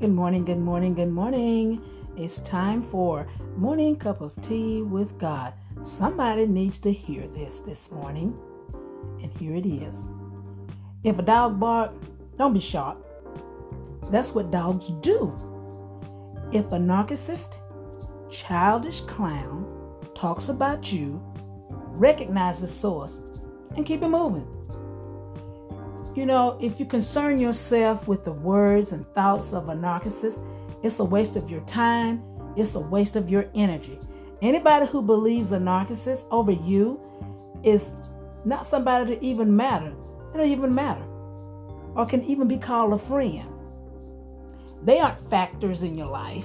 Good morning, good morning, good morning. It's time for Morning Cup of Tea with God. Somebody needs to hear this morning. And here it is. If a dog barks, don't be shocked. That's what dogs do. If a narcissist, childish clown talks about you, recognize the source and keep it moving. You know, if you concern yourself with the words and thoughts of a narcissist, it's a waste of your time. It's a waste of your energy. Anybody who believes a narcissist over you is not somebody that even matter. They don't even matter or can even be called a friend. They aren't factors in your life,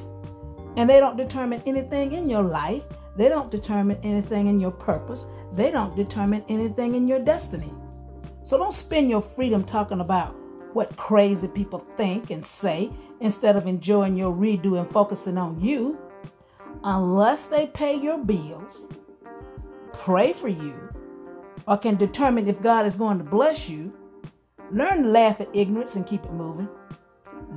and they don't determine anything in your life. They don't determine anything in your purpose. They don't determine anything in your destiny. So don't spend your freedom talking about what crazy people think and say instead of enjoying your redo and focusing on you. Unless they pay your bills, pray for you, or can determine if God is going to bless you, learn to laugh at ignorance and keep it moving.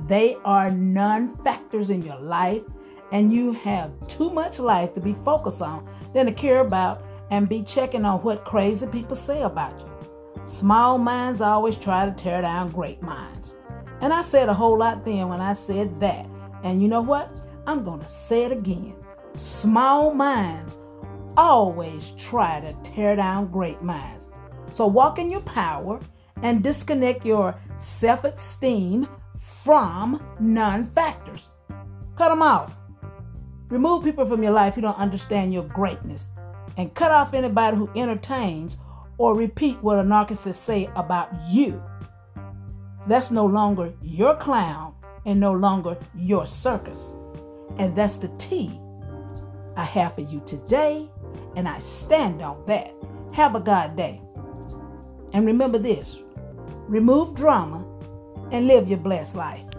They are non-factors in your life, and you have too much life to be focused on than to care about and be checking on what crazy people say about you. Small minds always try to tear down great minds. And I said a whole lot then when I said that. And you know what? I'm going to say it again. Small minds always try to tear down great minds. So walk in your power and disconnect your self-esteem from non-factors. Cut them off. Remove people from your life who don't understand your greatness, and cut off anybody who entertains or repeat what a narcissist say about you. That's no longer your clown and no longer your circus. And that's the tea I have for you today, and I stand on that. Have a God day. And remember this, remove drama and live your blessed life.